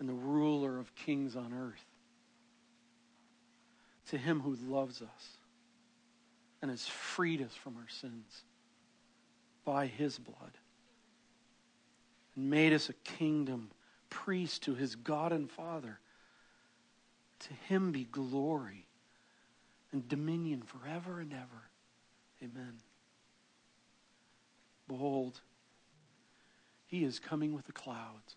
and the ruler of kings on earth. To him who loves us and has freed us from our sins by his blood, and made us a kingdom, priest to his God and Father. To him be glory and dominion forever and ever. Amen. Behold, he is coming with the clouds,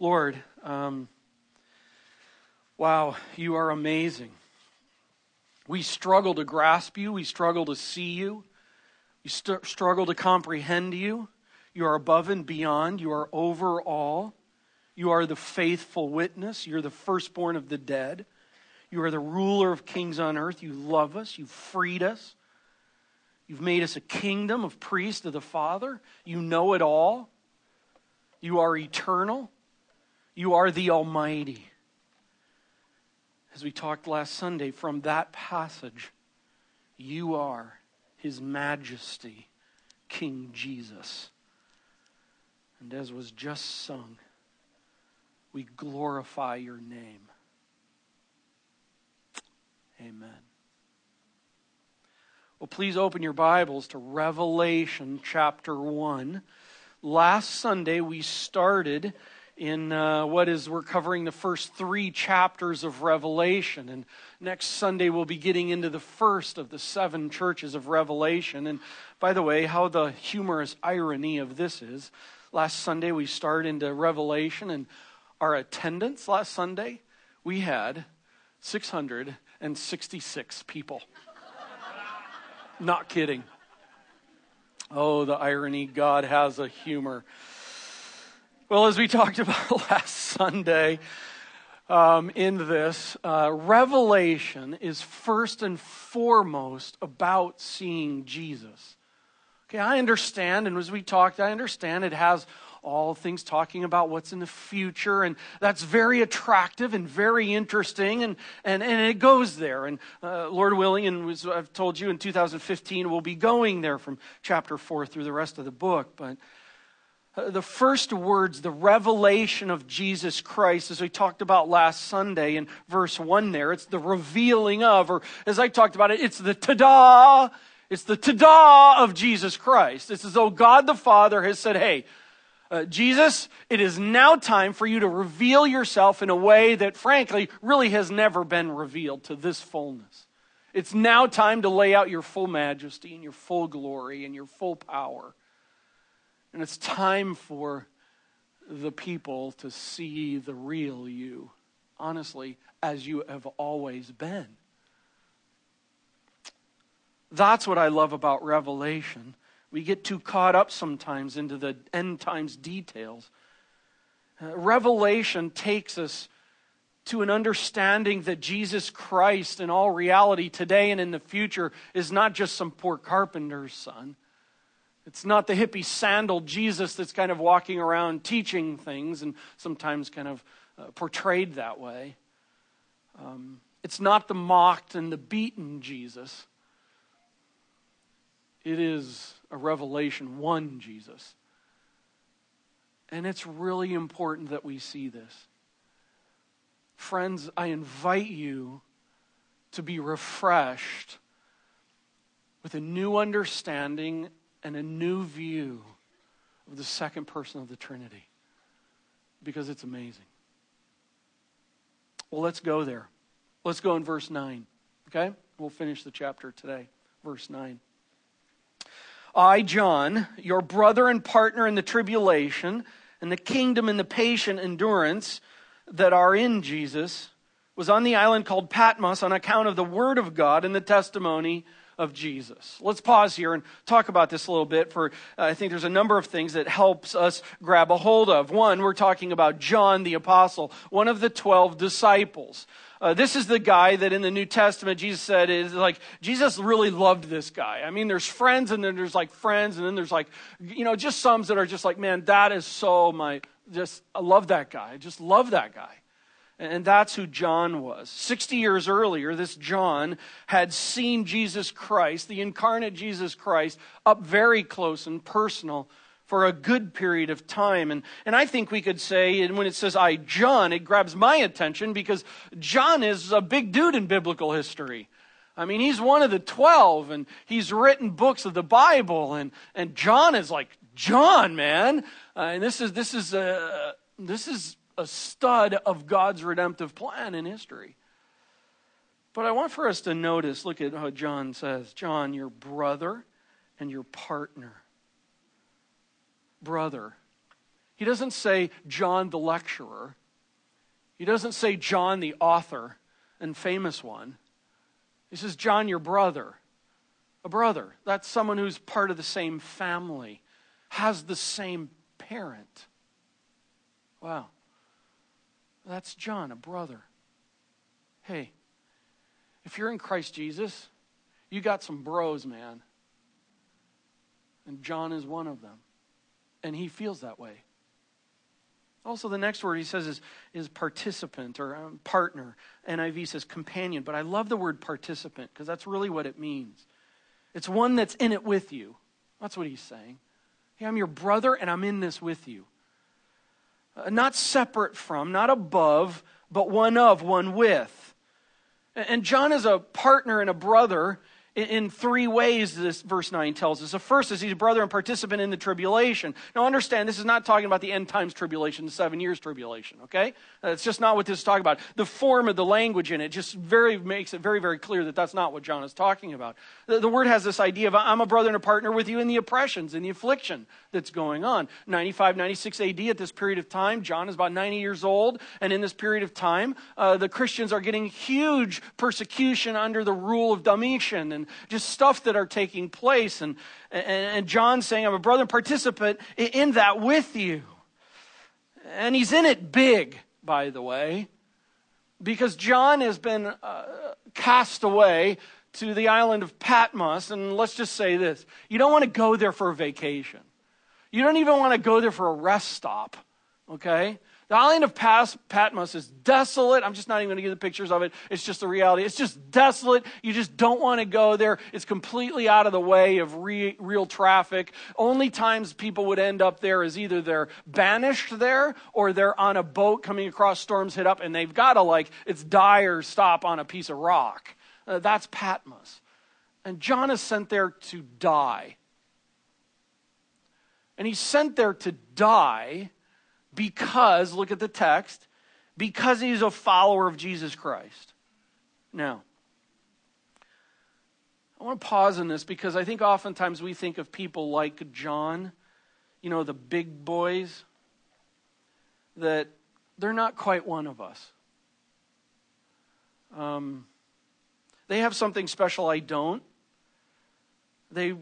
Lord, wow, you are amazing. We struggle to grasp you. We struggle to see you. We struggle to comprehend you. You are above and beyond. You are over all. You are the faithful witness. You're the firstborn of the dead. You are the ruler of kings on earth. You love us. You've freed us. You've made us a kingdom of priests to the Father. You know it all. You are eternal. You are the Almighty. As we talked last Sunday, from that passage, you are His Majesty, King Jesus. And as was just sung, we glorify your name. Amen. Well, please open your Bibles to Revelation chapter 1. Last Sunday, we started in we're covering the first 3 chapters of Revelation. And next Sunday, we'll be getting into the first of the 7 churches of Revelation. And by the way, how the humorous irony of this is, last Sunday, we started into Revelation, and our attendance last Sunday, we had 666 people. Not kidding. Oh, the irony. God has a humor. Well, as we talked about last Sunday in this, Revelation is first and foremost about seeing Jesus. Okay, I understand, and as we talked, I understand it has all things talking about what's in the future, and that's very attractive and very interesting, and it goes there. And Lord willing, and as I've told you, in 2015, we'll be going there from chapter 4 through the rest of the book. But the first words, the revelation of Jesus Christ, as we talked about last Sunday in verse 1 there, it's the revealing of, or as I talked about it, it's the ta-da! It's the ta-da of Jesus Christ. It's as though God the Father has said, hey, Jesus, it is now time for you to reveal yourself in a way that, frankly, really has never been revealed to this fullness. It's now time to lay out your full majesty and your full glory and your full power. And it's time for the people to see the real you, honestly, as you have always been. That's what I love about Revelation. We get too caught up sometimes into the end times details. Revelation takes us to an understanding that Jesus Christ in all reality today and in the future is not just some poor carpenter's son. It's not the hippie sandal Jesus that's kind of walking around teaching things and sometimes kind of portrayed that way. It's not the mocked and the beaten Jesus. It is a Revelation 1 Jesus. And it's really important that we see this. Friends, I invite you to be refreshed with a new understanding and a new view of the second person of the Trinity, because it's amazing. Well, let's go there. Let's go in verse 9, okay? We'll finish the chapter today, verse 9. I, John, your brother and partner in the tribulation and the kingdom and the patient endurance that are in Jesus, was on the island called Patmos on account of the word of God and the testimony of Jesus. Let's pause here and talk about this a little bit, for I think there's a number of things that helps us grab a hold of. One, we're talking about John the apostle, one of the 12 disciples. This is the guy that in the New Testament Jesus said is like, Jesus really loved this guy. I mean, there's friends and then there's like friends and then there's like, you know, just some that are just like, man, that is so my, just, I love that guy. I just love that guy. And that's who John was. 60 years earlier, this John had seen Jesus Christ, the incarnate Jesus Christ, up very close and personal for a good period of time. And I think we could say, and when it says, I, John, it grabs my attention because John is a big dude in biblical history. I mean, he's one of the 12, and he's written books of the Bible, and John is like, John, man. And this is a stud of God's redemptive plan in history. But I want for us to notice, look at how John says, John, your brother and your partner. Brother. He doesn't say John the lecturer. He doesn't say John the author and famous one. He says, John, your brother. A brother. That's someone who's part of the same family, has the same parent. Wow. That's John, a brother. Hey, if you're in Christ Jesus, you got some bros, man. And John is one of them. And he feels that way. Also, the next word he says is participant or partner. NIV says companion, but I love the word participant because that's really what it means. It's one that's in it with you. That's what he's saying. Hey, I'm your brother and I'm in this with you. Not separate from, not above, but one of, one with. And John is a partner and a brother in three ways, this verse 9 tells us. The first is he's a brother and participant in the tribulation. Now understand, this is not talking about the end times tribulation, the 7 years tribulation, okay? That's just not what this is talking about. The form of the language in it just makes it very, very clear that that's not what John is talking about. The word has this idea of, I'm a brother and a partner with you in the oppressions, in the affliction that's going on. 95, 96 AD, at this period of time, John is about 90 years old, and in this period of time, the Christians are getting huge persecution under the rule of Domitian, and just stuff that are taking place. And John's saying, I'm a brother and participant in that with you. And he's in it big, by the way, because John has been cast away to the island of Patmos. And let's just say this. You don't want to go there for a vacation. You don't even want to go there for a rest stop, okay? The island of Patmos is desolate. I'm just not even going to give the pictures of it. It's just the reality. It's just desolate. You just don't want to go there. It's completely out of the way of real traffic. Only times people would end up there is either they're banished there or they're on a boat coming across, storms hit up, and they've got to, like, it's dire stop on a piece of rock. That's Patmos. And John is sent there to die. And he's sent there to die because, look at the text, because he's a follower of Jesus Christ. Now, I want to pause on this because I think oftentimes we think of people like John, you know, the big boys, that they're not quite one of us. They have something special I don't. They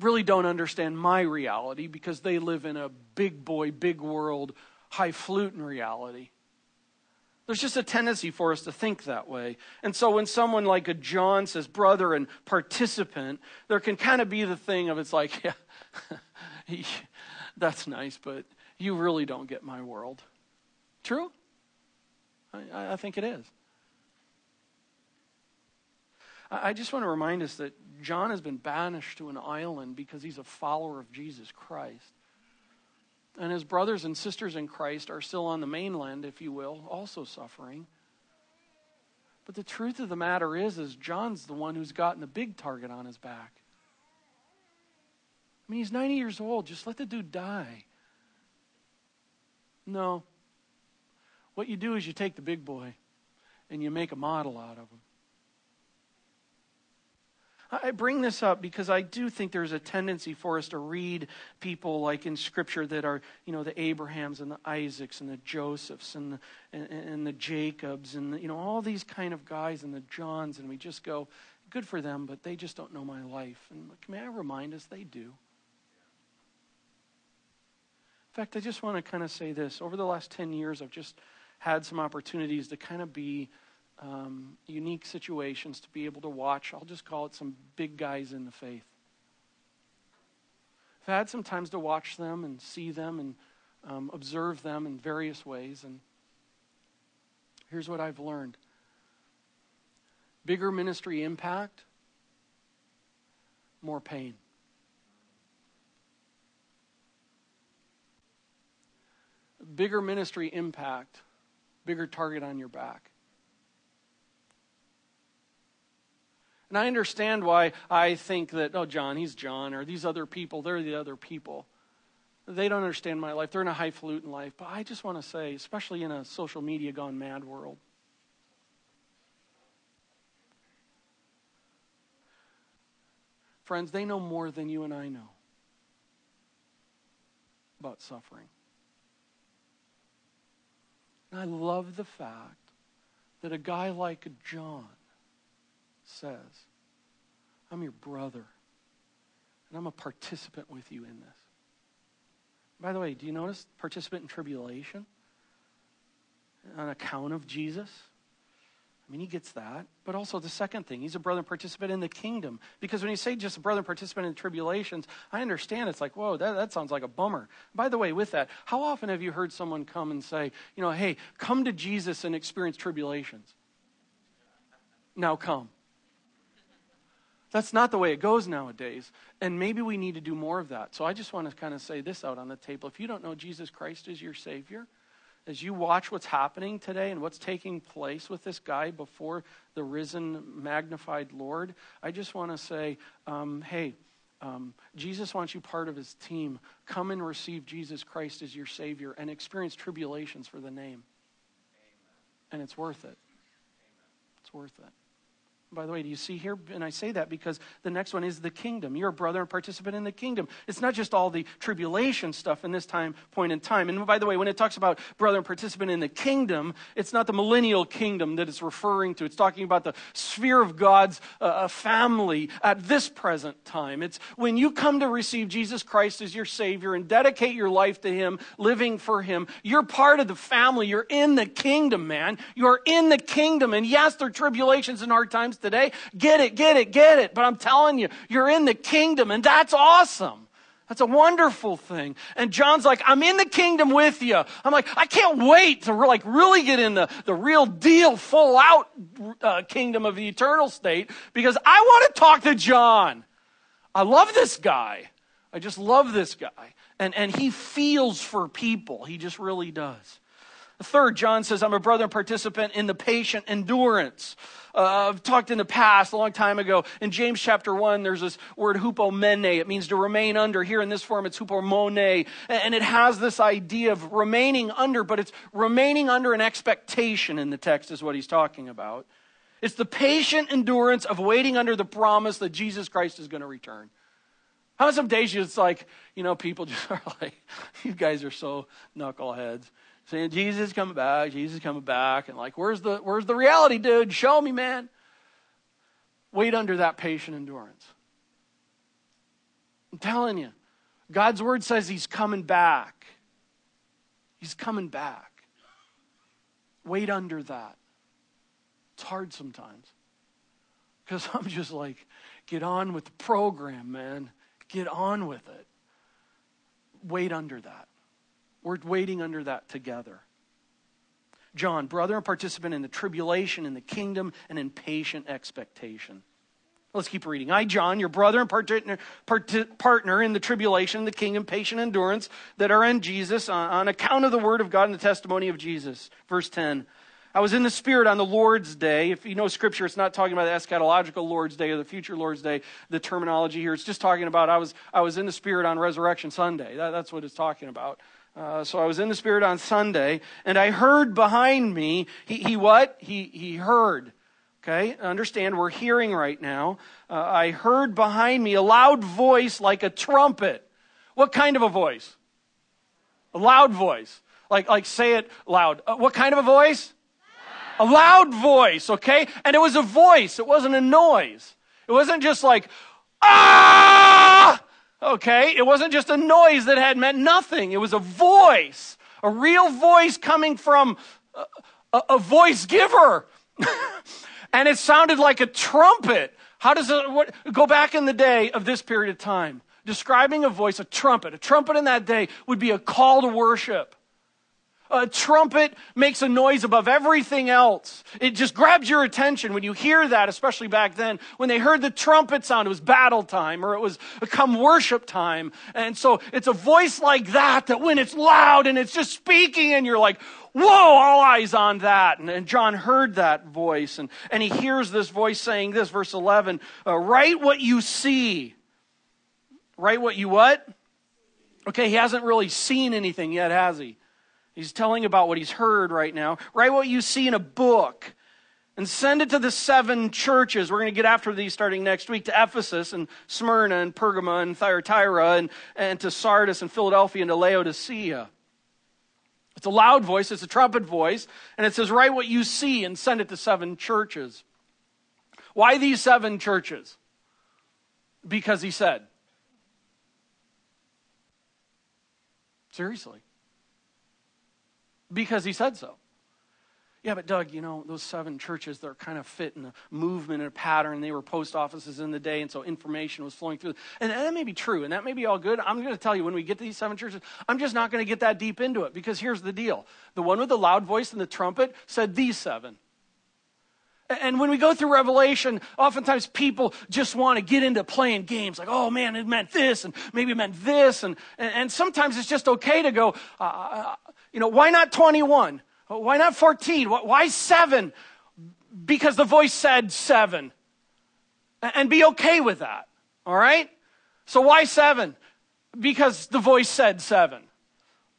really don't understand my reality because they live in a big boy, big world, highfalutin reality. There's just a tendency for us to think that way. And so when someone like a John says brother and participant, there can kind of be the thing of, it's like, yeah, that's nice, but you really don't get my world. True? I think it is. I just want to remind us that John has been banished to an island because he's a follower of Jesus Christ. And his brothers and sisters in Christ are still on the mainland, if you will, also suffering. But the truth of the matter is John's the one who's gotten the big target on his back. I mean, he's 90 years old. Just let the dude die. No. What you do is you take the big boy and you make a model out of him. I bring this up because I do think there's a tendency for us to read people like in Scripture that are, you know, the Abrahams and the Isaacs and the Josephs and the Jacobs and, you know, all these kind of guys and the Johns, and we just go, good for them, but they just don't know my life. And may I remind us, they do. In fact, I just want to kind of say this. Over the last 10 years, I've just had some opportunities to kind of be unique situations, to be able to watch, I'll just call it, some big guys in the faith. I've had some times to watch them and see them and observe them in various ways, and here's what I've learned. Bigger ministry impact, more pain. Bigger ministry impact, bigger target on your back. And I understand why I think that, oh, John, he's John, or these other people, they're the other people. They don't understand my life. They're in a highfalutin life. But I just want to say, especially in a social media gone mad world, friends, they know more than you and I know about suffering. And I love the fact that a guy like John says, I'm your brother, and I'm a participant with you in this. By the way, do you notice participant in tribulation on account of Jesus? I mean, he gets that. But also the second thing, he's a brother and participant in the kingdom. Because when you say just a brother and participant in tribulations, I understand it's like, whoa, that sounds like a bummer. By the way, with that, how often have you heard someone come and say, you know, hey, come to Jesus and experience tribulations? Now come. That's not the way it goes nowadays. And maybe we need to do more of that. So I just want to kind of say this out on the table. If you don't know Jesus Christ as your Savior, as you watch what's happening today and what's taking place with this guy before the risen, magnified Lord, I just want to say, Jesus wants you part of his team. Come and receive Jesus Christ as your Savior and experience tribulations for the name. Amen. And it's worth it. Amen. It's worth it. By the way, do you see here? And I say that because the next one is the kingdom. You're a brother and participant in the kingdom. It's not just all the tribulation stuff in this point in time. And by the way, when it talks about brother and participant in the kingdom, it's not the millennial kingdom that it's referring to. It's talking about the sphere of God's family at this present time. It's when you come to receive Jesus Christ as your Savior and dedicate your life to him, living for him, you're part of the family. You're in the kingdom, man. You're in the kingdom. And yes, there are tribulations and hard times today. Get it. But I'm telling you, you're in the kingdom, and that's awesome. That's a wonderful thing. And John's like, I'm in the kingdom with you. I'm like, I can't wait to really get in the real deal, full out kingdom of the eternal state, because I want to talk to John. I love this guy. I just love this guy. And he feels for people. He just really does. Third, John says, I'm a brother and participant in the patient endurance. I've talked in the past, a long time ago, in James chapter 1, there's this word hupomene. It means to remain under. Here in this form, it's hupomone. And it has this idea of remaining under, but it's remaining under an expectation in the text is what he's talking about. It's the patient endurance of waiting under the promise that Jesus Christ is going to return. How about some days it's like, you know, people just are like, you guys are so knuckleheads. Saying, Jesus coming back. And like, where's the reality, dude? Show me, man. Wait under that patient endurance. I'm telling you, God's word says he's coming back. He's coming back. Wait under that. It's hard sometimes. Because I'm just like, get on with the program, man. Get on with it. Wait under that. We're waiting under that together. John, brother and participant in the tribulation, in the kingdom, and in patient expectation. Let's keep reading. I, John, your brother and partner in the tribulation, the kingdom, patient endurance that are in Jesus on account of the word of God and the testimony of Jesus. Verse 10. I was in the Spirit on the Lord's Day. If you know Scripture, it's not talking about the eschatological Lord's Day or the future Lord's Day, the terminology here. It's just talking about I was in the Spirit on Resurrection Sunday. That's what it's talking about. So I was in the Spirit on Sunday, and I heard behind me, he heard. Okay, understand we're hearing right now. I heard behind me a loud voice like a trumpet. What kind of a voice? A loud voice. Like say it loud. What kind of a voice? A loud voice, okay? And it was a voice. It wasn't a noise. It wasn't just like, ah! Okay? It wasn't just a noise that had meant nothing. It was a voice. A real voice coming from a voice giver. And it sounded like a trumpet. How does it, go back in the day of this period of time. Describing a voice, a trumpet in that day would be a call to worship. A trumpet makes a noise above everything else. It just grabs your attention when you hear that, especially back then. When they heard the trumpet sound, it was battle time, or it was come worship time. And so it's a voice like that when it's loud and it's just speaking and you're like, whoa, all eyes on that. And John heard that voice and he hears this voice saying this, verse 11, write what you see. Write what you what? Okay, he hasn't really seen anything yet, has he? He's telling about what he's heard right now. Write what you see in a book and send it to the 7 churches. We're going to get after these starting next week, to Ephesus and Smyrna and Pergamum and Thyatira and to Sardis and Philadelphia and to Laodicea. It's a loud voice. It's a trumpet voice. And it says, write what you see and send it to 7 churches. Why these 7 churches? Because he said. Seriously. Because he said so. Yeah, but Doug, you know, those 7 churches, they're kind of fit in a movement and a pattern. They were post offices in the day, and so information was flowing through. And that may be true, and that may be all good. I'm going to tell you, when we get to these 7 churches, I'm just not going to get that deep into it, because here's the deal. The one with the loud voice and the trumpet said these 7. And when we go through Revelation, oftentimes people just want to get into playing games. Like, oh man, it meant this, and maybe it meant this. And sometimes it's just okay to go, you know, why not 21? Why not 14? Why 7? Because the voice said 7. And be okay with that, all right? So why 7? Because the voice said 7,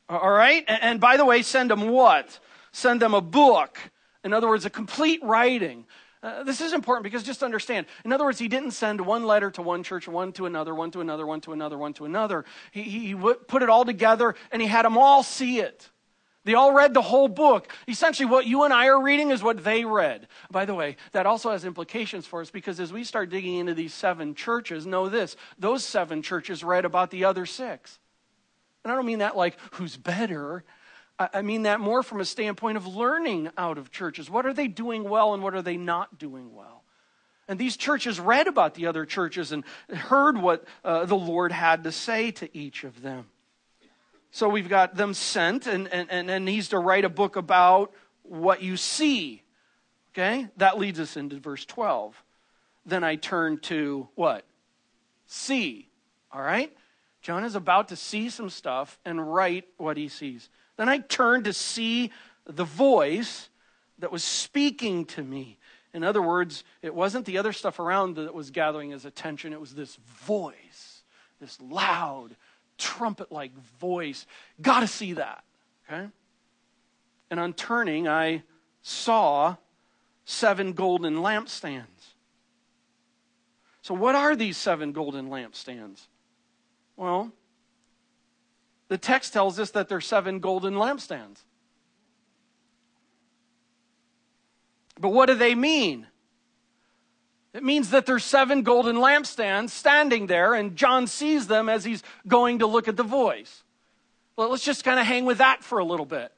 all right? And by the way, send them what? Send them a book. In other words, a complete writing. This is important because just understand. In other words, he didn't send one letter to one church, one to another, one to another, one to another, one to another. He put it all together and he had them all see it. They all read the whole book. Essentially, what you and I are reading is what they read. By the way, that also has implications for us, because as we start digging into these 7 churches, know this, those 7 churches read about the other 6. And I don't mean that like, who's better? I mean that more from a standpoint of learning out of churches. What are they doing well and what are they not doing well? And these churches read about the other churches and heard what the Lord had to say to each of them. So we've got them sent, and he's to write a book about what you see. Okay? That leads us into verse 12. Then I turn to what? See. All right? John is about to see some stuff and write what he sees. Then I turned to see the voice that was speaking to me. In other words, it wasn't the other stuff around that was gathering his attention. It was this voice, this loud, trumpet-like voice. Got to see that, okay? And on turning, I saw 7 golden lampstands. So what are these 7 golden lampstands? Well, the text tells us that there are 7 golden lampstands. But what do they mean? It means that there's 7 golden lampstands standing there, and John sees them as he's going to look at the voice. Well, let's just kind of hang with that for a little bit.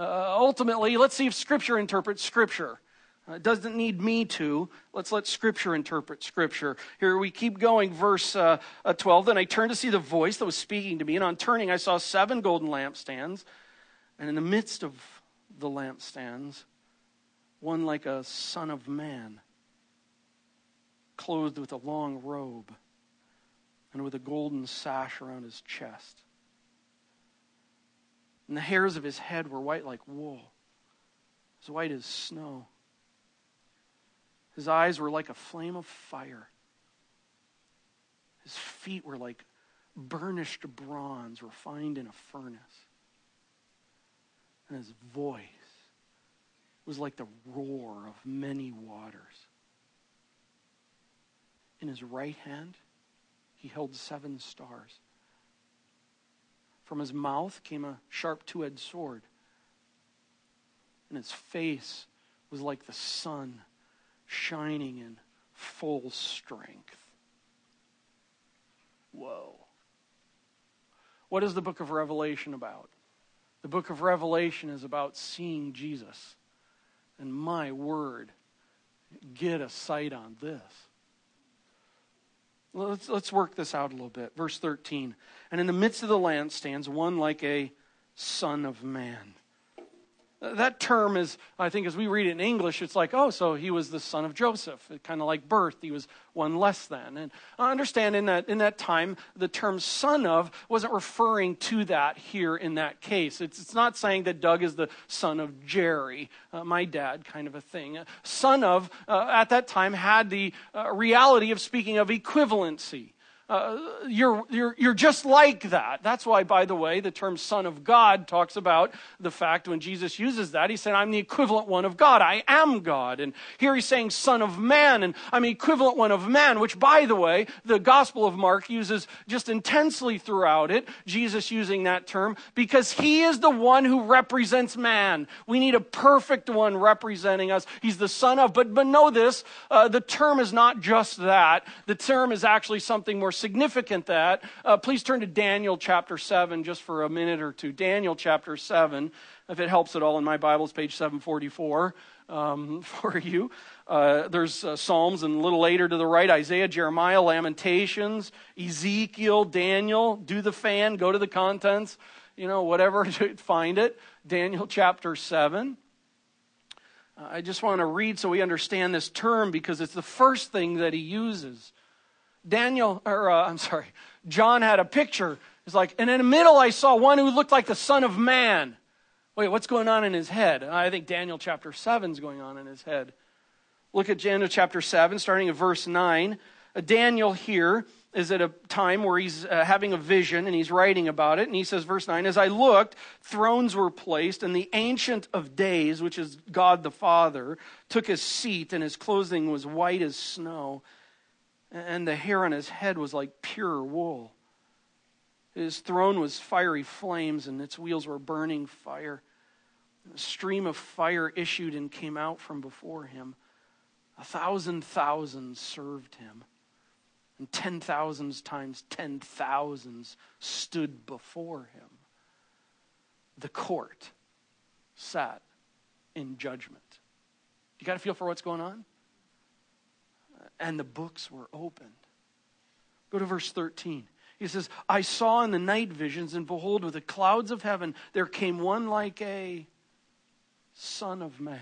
Ultimately, let's see if Scripture interprets Scripture. It doesn't need me to. Let's let Scripture interpret Scripture. Here we keep going, verse 12. Then I turned to see the voice that was speaking to me, and on turning I saw 7 golden lampstands, and in the midst of the lampstands, one like a son of man. clothed with a long robe and with a golden sash around his chest. And the hairs of his head were white like wool, as white as snow. His eyes were like a flame of fire. His feet were like burnished bronze refined in a furnace. And his voice was like the roar of many waters. In his right hand, he held 7 stars. From his mouth came a sharp 2-edged sword. And his face was like the sun shining in full strength. Whoa. What is the book of Revelation about? The book of Revelation is about seeing Jesus. And my word, get a sight on this. Let's work this out a little bit. Verse 13. And in the midst of the land stands one like a son of man. That term is, I think as we read it in English, it's like, oh, so he was the son of Joseph. Kind of like birth, he was one less than. And I understand in that time, the term son of wasn't referring to that here in that case. It's not saying that Doug is the son of Jerry, my dad kind of a thing. Son of, at that time, had the reality of speaking of equivalency. You're just like that. That's why, by the way, the term Son of God talks about the fact when Jesus uses that, he said, I'm the equivalent one of God. I am God. And here he's saying Son of Man, and I'm the equivalent one of man, which, by the way, the Gospel of Mark uses just intensely throughout it, Jesus using that term, because he is the one who represents man. We need a perfect one representing us. He's the Son of, but know this, the term is not just that. The term is actually something more significant that. Please turn to Daniel chapter 7 just for a minute or two. Daniel chapter 7, if it helps at all in my Bibles, page 744 for you. There's Psalms and a little later to the right, Isaiah, Jeremiah, Lamentations, Ezekiel, Daniel, do the fan, go to the contents, whatever, find it. Daniel chapter 7. I just want to read so we understand this term because it's the first thing that he uses. John had a picture. It's like, and in the middle I saw one who looked like the Son of Man. Wait, what's going on in his head? I think Daniel chapter 7 is going on in his head. Look at Daniel chapter 7, starting at verse 9. Daniel here is at a time where he's having a vision and he's writing about it. And he says, verse 9, as I looked, thrones were placed and the Ancient of Days, which is God the Father, took his seat and his clothing was white as snow. And the hair on his head was like pure wool. His throne was fiery flames, and its wheels were burning fire. A stream of fire issued and came out from before him. 1,000 thousands served him, and 10,000 times 10,000 stood before him. The court sat in judgment. You got a feel for what's going on? And the books were opened. Go to verse 13. He says, I saw in the night visions, and behold, with the clouds of heaven, there came one like a son of man.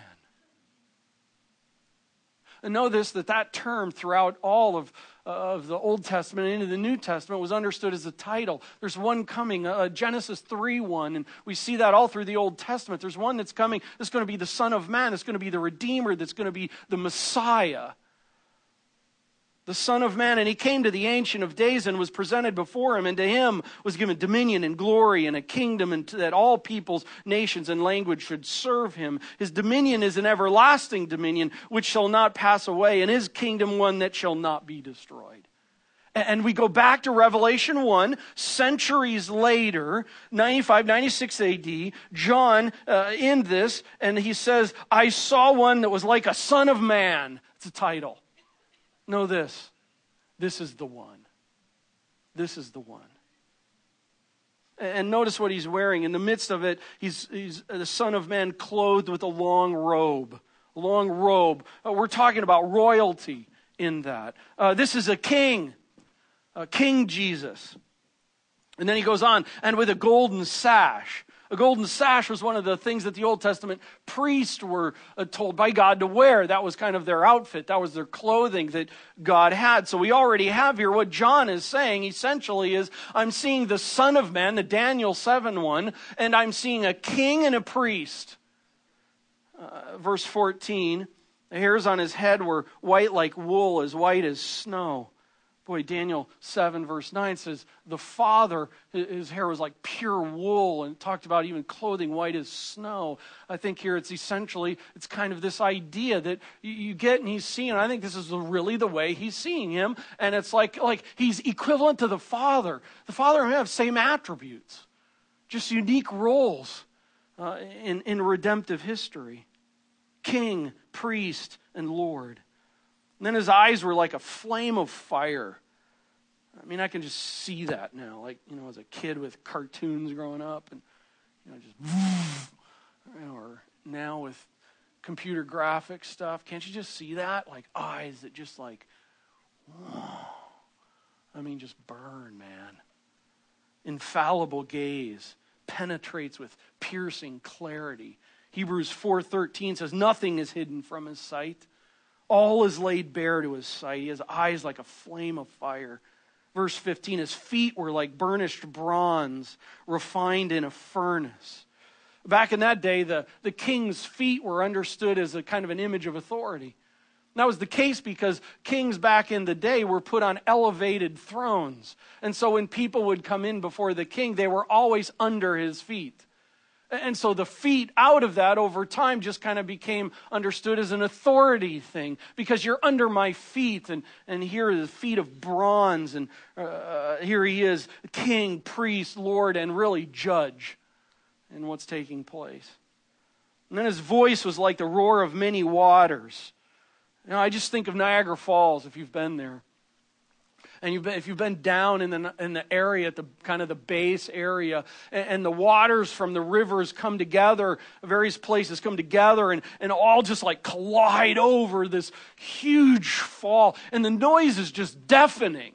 And know this, that term throughout all of the Old Testament and into the New Testament was understood as a title. There's one coming, Genesis 3:1, and we see that all through the Old Testament. There's one that's coming, that's going to be the Son of Man, that's going to be the Redeemer, that's going to be the Messiah. The Son of Man, and he came to the Ancient of Days and was presented before him, and to him was given dominion and glory and a kingdom, and that all peoples, nations, and language should serve him. His dominion is an everlasting dominion which shall not pass away, and his kingdom one that shall not be destroyed. And we go back to Revelation 1, centuries later, 95, 96 AD, John in this, and he says, I saw one that was like a son of man. It's a title. Know this, this is the one. This is the one. And notice what he's wearing. In the midst of it, he's the Son of Man clothed with a long robe. Long robe. We're talking about royalty in that. This is a King Jesus. And then he goes on, and with a golden sash. A golden sash was one of the things that the Old Testament priests were told by God to wear. That was kind of their outfit. That was their clothing that God had. So we already have here what John is saying essentially is, I'm seeing the Son of Man, the Daniel 7 one, and I'm seeing a king and a priest. Verse 14, the hairs on his head were white like wool, as white as snow. Boy, Daniel 7 verse 9 says, the Father, his hair was like pure wool, and talked about even clothing white as snow. I think here it's essentially, it's kind of this idea that you get and he's seeing, and I think this is really the way he's seeing him, and it's like he's equivalent to the Father. The Father and him have same attributes, just unique roles in redemptive history. King, priest, and Lord. And then his eyes were like a flame of fire. I mean, I can just see that now. Like, you know, as a kid with cartoons growing up and, you know, just, you know, or now with computer graphic stuff. Can't you just see that? Like eyes that just like, I mean, just burn, man. Infallible gaze penetrates with piercing clarity. Hebrews 4:13 says, nothing is hidden from his sight. All is laid bare to his sight. He has eyes like a flame of fire. Verse 15, his feet were like burnished bronze, refined in a furnace. Back in that day, the king's feet were understood as a kind of an image of authority. And that was the case because kings back in the day were put on elevated thrones. And so when people would come in before the king, they were always under his feet. And so the feet out of that over time just kind of became understood as an authority thing, because you're under my feet, and here are the feet of bronze, and here he is, king, priest, Lord, and really judge in what's taking place. And then his voice was like the roar of many waters. You know, I just think of Niagara Falls, if you've been there. And if you've been down in the area, at the kind of the base area, and the waters from the rivers come together, various places come together, and all just like collide over this huge fall. And the noise is just deafening.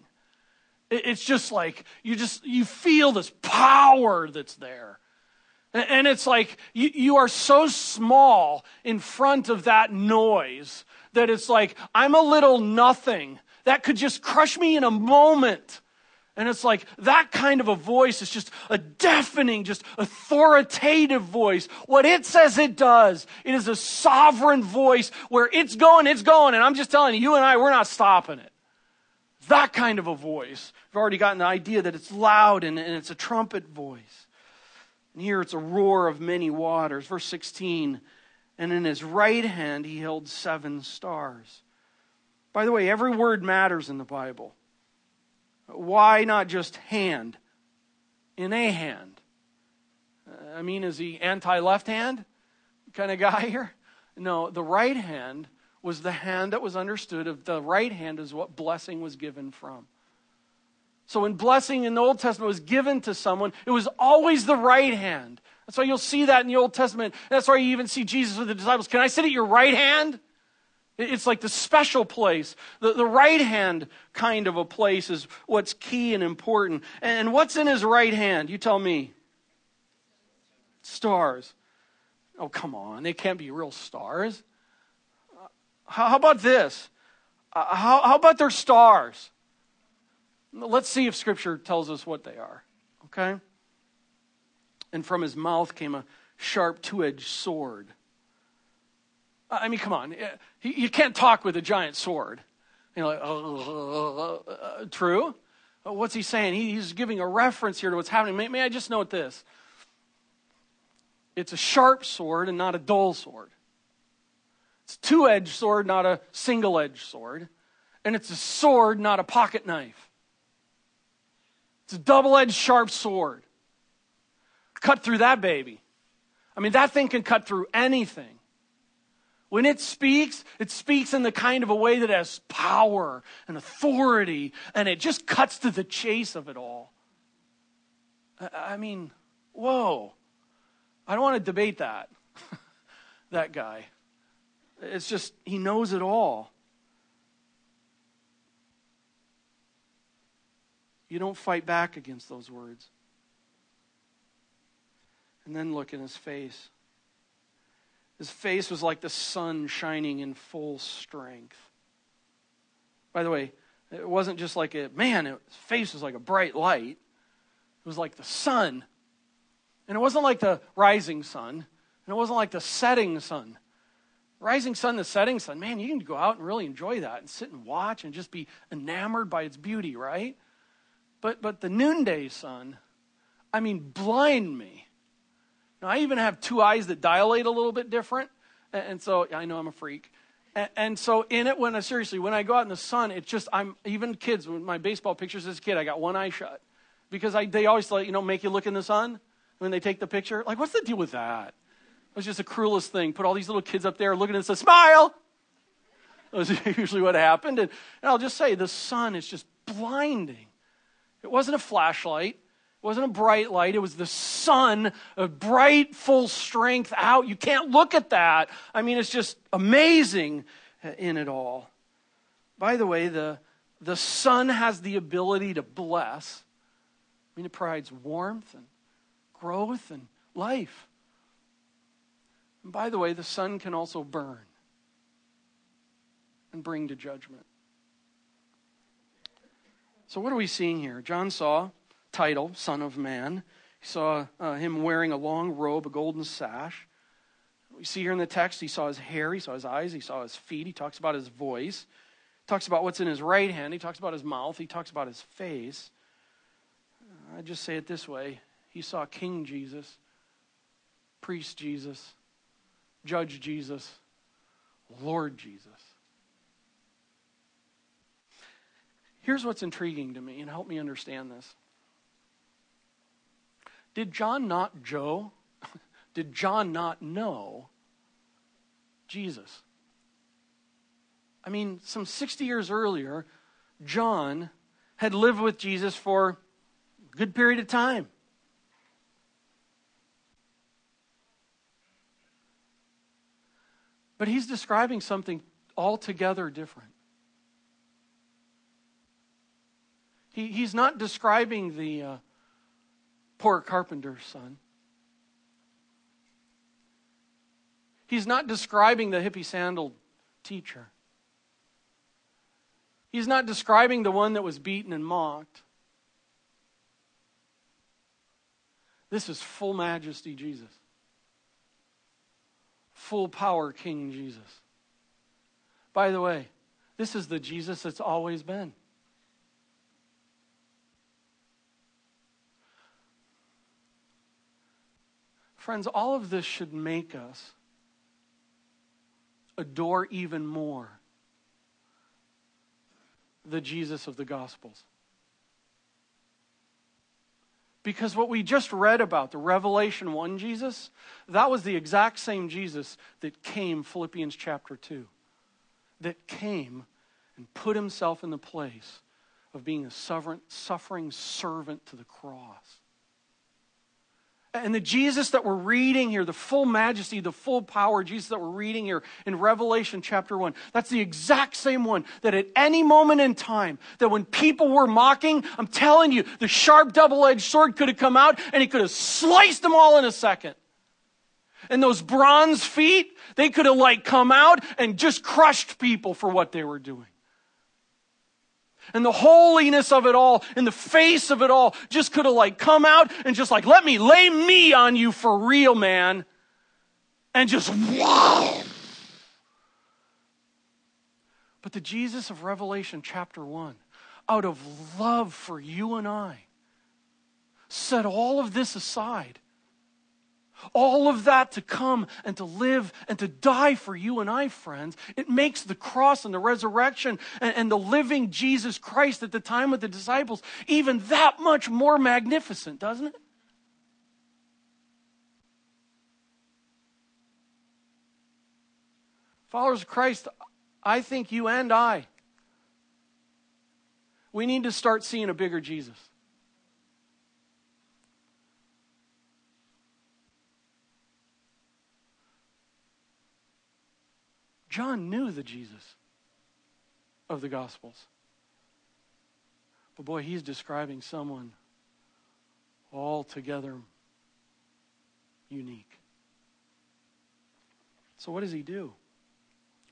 It's just like, you feel this power that's there. And it's like, you are so small in front of that noise that it's like, I'm a little nothing. That could just crush me in a moment. And it's like that kind of a voice is just a deafening, just authoritative voice. What it says it does, it is a sovereign voice where it's going, and I'm just telling you and I, we're not stopping it. That kind of a voice. We've already gotten the idea that it's loud and it's a trumpet voice. And here it's a roar of many waters. Verse 16, and in his right hand he held 7 stars. By the way, every word matters in the Bible. Why not just hand? In a hand. I mean, is he anti-left hand kind of guy here? No, the right hand was the hand that was understood of the right hand is what blessing was given from. So when blessing in the Old Testament was given to someone, it was always the right hand. That's why you'll see that in the Old Testament. That's why you even see Jesus with the disciples. Can I sit at your right hand? It's like the special place. The right hand kind of a place is what's key and important. And what's in his right hand? You tell me. Stars. Oh, come on. They can't be real stars. How about this? How about their stars? Let's see if Scripture tells us what they are. Okay? And from his mouth came a sharp two-edged sword. I mean, come on. You can't talk with a giant sword. You know, like, true? What's he saying? He's giving a reference here to what's happening. May I just note this? It's a sharp sword and not a dull sword. It's a two-edged sword, not a single-edged sword. And it's a sword, not a pocket knife. It's a double-edged sharp sword. Cut through that baby. I mean, that thing can cut through anything. When it speaks in the kind of a way that has power and authority, and it just cuts to the chase of it all. I mean, whoa. I don't want to debate that, that guy. It's just, he knows it all. You don't fight back against those words. and then look at his face. His face was like the sun shining in full strength. By the way, it wasn't just like a man, his face was like a bright light. It was like the sun. And it wasn't like the rising sun, and it wasn't like the setting sun. Rising sun, the setting sun, man, you can go out and really enjoy that and sit and watch and just be enamored by its beauty, right? But the noonday sun, I mean, blind me. Now, I even have two eyes that dilate a little bit different, and so I know I'm a freak. And so in it, when I go out in the sun, it's just, even kids, with my baseball pictures as a kid, I got one eye shut. Because they always, make you look in the sun when they take the picture. Like, what's the deal with that? It was just the cruelest thing. Put all these little kids up there looking and said, smile. That was usually what happened. And I'll just say, the sun is just blinding. It wasn't a flashlight. It wasn't a bright light. It was the sun, a bright, full strength out. You can't look at that. I mean, it's just amazing in it all. By the way, the sun has the ability to bless. I mean, it provides warmth and growth and life. And by the way, the sun can also burn and bring to judgment. So what are we seeing here? John saw, title, Son of Man. He saw him wearing a long robe, a golden sash. We see here in the text, he saw his hair, he saw his eyes, he saw his feet. He talks about his voice. He talks about what's in his right hand. He talks about his mouth. He talks about his face. I just say it this way. He saw King Jesus, Priest Jesus, Judge Jesus, Lord Jesus. Here's what's intriguing to me, and help me understand this. Did John not know Jesus? I mean, some 60 years earlier, John had lived with Jesus for a good period of time. But he's describing something altogether different. He's not describing the poor carpenter's son. He's not describing the hippie-sandaled teacher. He's not describing the one that was beaten and mocked. This is full majesty Jesus. Full power King Jesus. By the way, this is the Jesus that's always been. Friends, all of this should make us adore even more the Jesus of the Gospels. Because what we just read about, the Revelation 1 Jesus, that was the exact same Jesus that came, Philippians chapter 2, that came and put himself in the place of being a suffering servant to the cross. And the Jesus that we're reading here, the full majesty, the full power Jesus that we're reading here in Revelation chapter 1, that's the exact same one that at any moment in time, that when people were mocking, I'm telling you, the sharp double-edged sword could have come out and he could have sliced them all in a second. And those bronze feet, they could have come out and just crushed people for what they were doing. And the holiness of it all, and the face of it all, just could have come out and just let me lay me on you for real, man. And just wow. But the Jesus of Revelation chapter 1, out of love for you and I, set all of this aside. All of that to come and to live and to die for you and I, friends. It makes the cross and the resurrection and the living Jesus Christ at the time with the disciples even that much more magnificent, doesn't it? Followers of Christ, I think you and I, we need to start seeing a bigger Jesus. John knew the Jesus of the Gospels. But boy, he's describing someone altogether unique. So what does he do?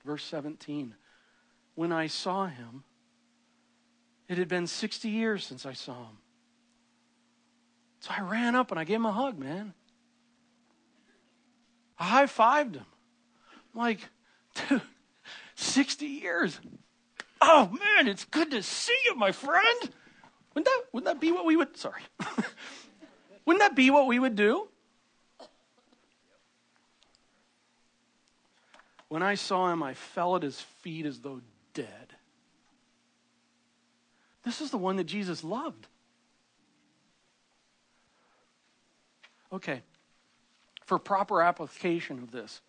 Verse 17, when I saw him, it had been 60 years since I saw him. So I ran up and I gave him a hug, man. I high-fived him. I'm like, dude, 60 years. Oh, man, it's good to see you, my friend. Wouldn't that be what we would, sorry. Wouldn't that be what we would do? When I saw him, I fell at his feet as though dead. This is the one that Jesus loved. Okay, for proper application of this,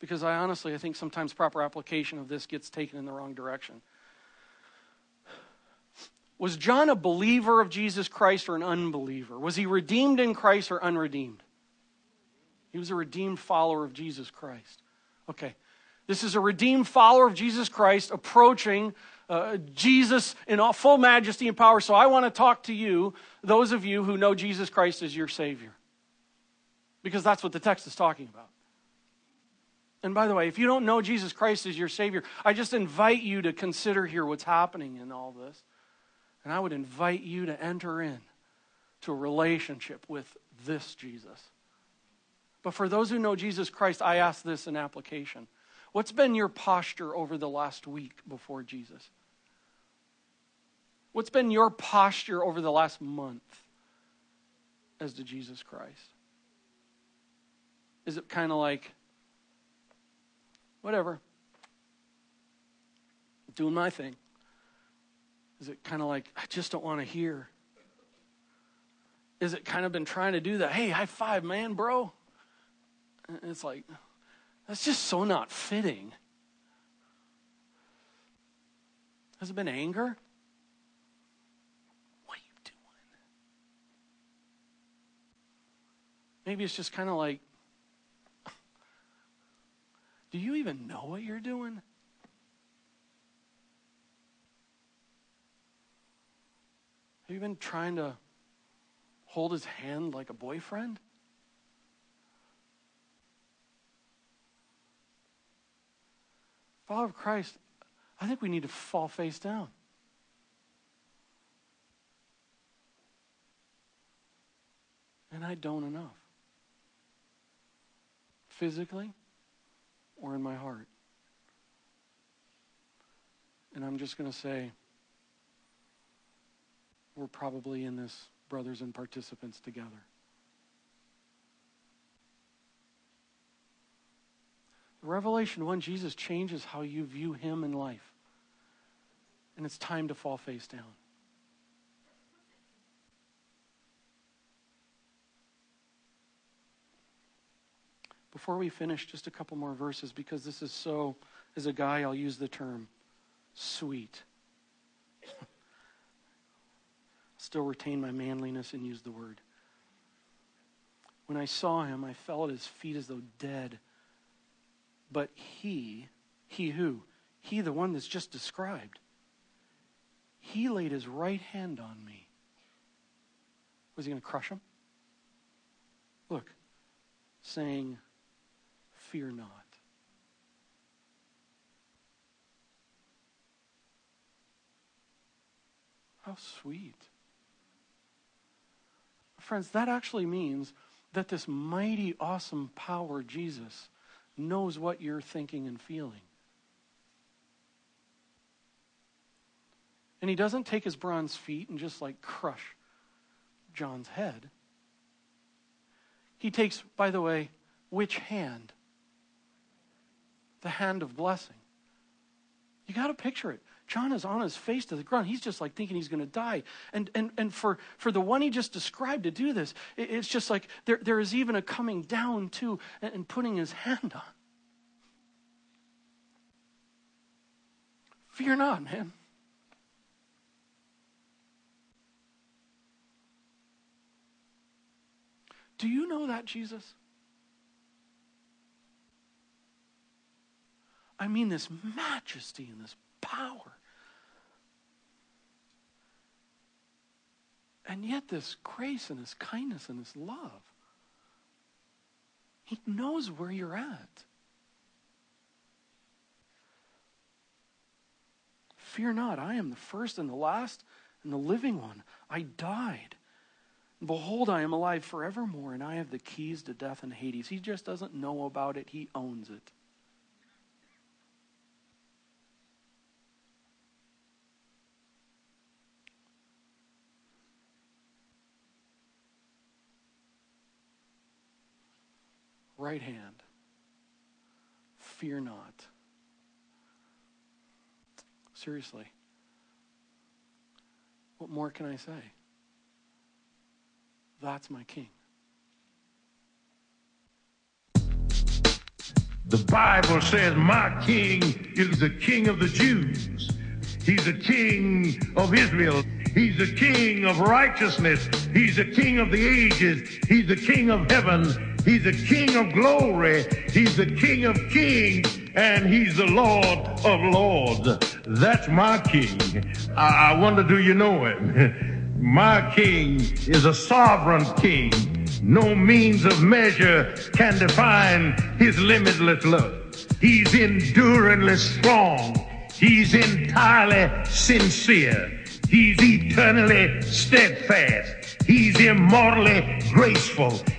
because I think sometimes proper application of this gets taken in the wrong direction. Was John a believer of Jesus Christ or an unbeliever? Was he redeemed in Christ or unredeemed? He was a redeemed follower of Jesus Christ. Okay, this is a redeemed follower of Jesus Christ approaching Jesus in all full majesty and power. So I want to talk to you, those of you who know Jesus Christ as your Savior. Because that's what the text is talking about. And by the way, if you don't know Jesus Christ as your Savior, I just invite you to consider here what's happening in all this. And I would invite you to enter in to a relationship with this Jesus. But for those who know Jesus Christ, I ask this in application. What's been your posture over the last week before Jesus? What's been your posture over the last month as to Jesus Christ? Is it kind of like, whatever, doing my thing? Is it kind of like, I just don't want to hear? Is it kind of been trying to do that? Hey, high five, man, bro. And it's like, that's just so not fitting. Has it been anger? What are you doing? Maybe it's just kind of like, do you even know what you're doing? Have you been trying to hold his hand like a boyfriend? Follower of Christ, I think we need to fall face down. And I don't enough. Physically, or in my heart. And I'm just going to say, we're probably in this brothers and participants together. Revelation 1, Jesus changes how you view him in life. And it's time to fall face down. Before we finish, just a couple more verses, because this is so, as a guy, I'll use the term sweet. Still retain my manliness and use the word. When I saw him, I fell at his feet as though dead. But he who? He, the one that's just described. He laid his right hand on me. Was he going to crush him? Look, saying, fear not. How sweet. Friends, that actually means that this mighty, awesome power, Jesus, knows what you're thinking and feeling. And he doesn't take his bronze feet and just like crush John's head. He takes, by the way, which hand? The hand of blessing. You got to picture it. John is on his face to the ground. He's just like thinking he's going to die. And for the one he just described to do this, it's just like there is even a coming down to and putting his hand on. Fear not, man. Do you know that, Jesus? I mean, this majesty and this power. And yet this grace and this kindness and this love. He knows where you're at. Fear not, I am the first and the last and the living one. I died. Behold, I am alive forevermore, and I have the keys to death and Hades. He just doesn't know about it. He owns it. Right hand, fear not. Seriously, what more can I say? That's my King. The Bible says my King is the King of the Jews. He's the King of Israel. He's the King of righteousness. He's the King of the ages. He's the King of heaven. He's the King of glory. He's the King of kings. And he's the Lord of lords. That's my King. I wonder, do you know him? My King is a sovereign King. No means of measure can define his limitless love. He's enduringly strong. He's entirely sincere. He's eternally steadfast. He's immortally graceful.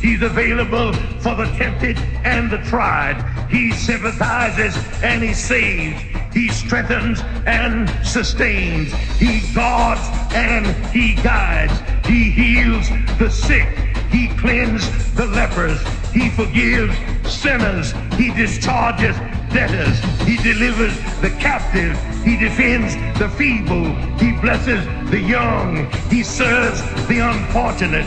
He's available for the tempted and the tried. He sympathizes and he saves. He strengthens and sustains. He guards and he guides. He heals the sick. He cleanses the lepers. He forgives sinners. He discharges debtors. He delivers the captive. He defends the feeble. He blesses the young. He serves the unfortunate.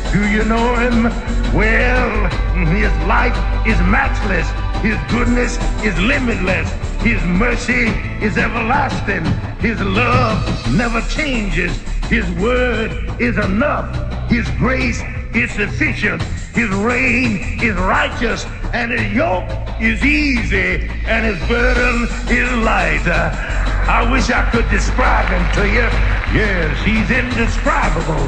Do you know him? Well, his life is matchless. His goodness is limitless. His mercy is everlasting. His love never changes. His word is enough. His grace is sufficient. His reign is righteous. And his yoke is easy. And his burden is light. I wish I could describe him to you. Yes, he's indescribable.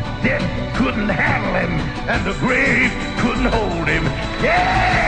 Death couldn't handle him, and the grave couldn't hold him. Yeah!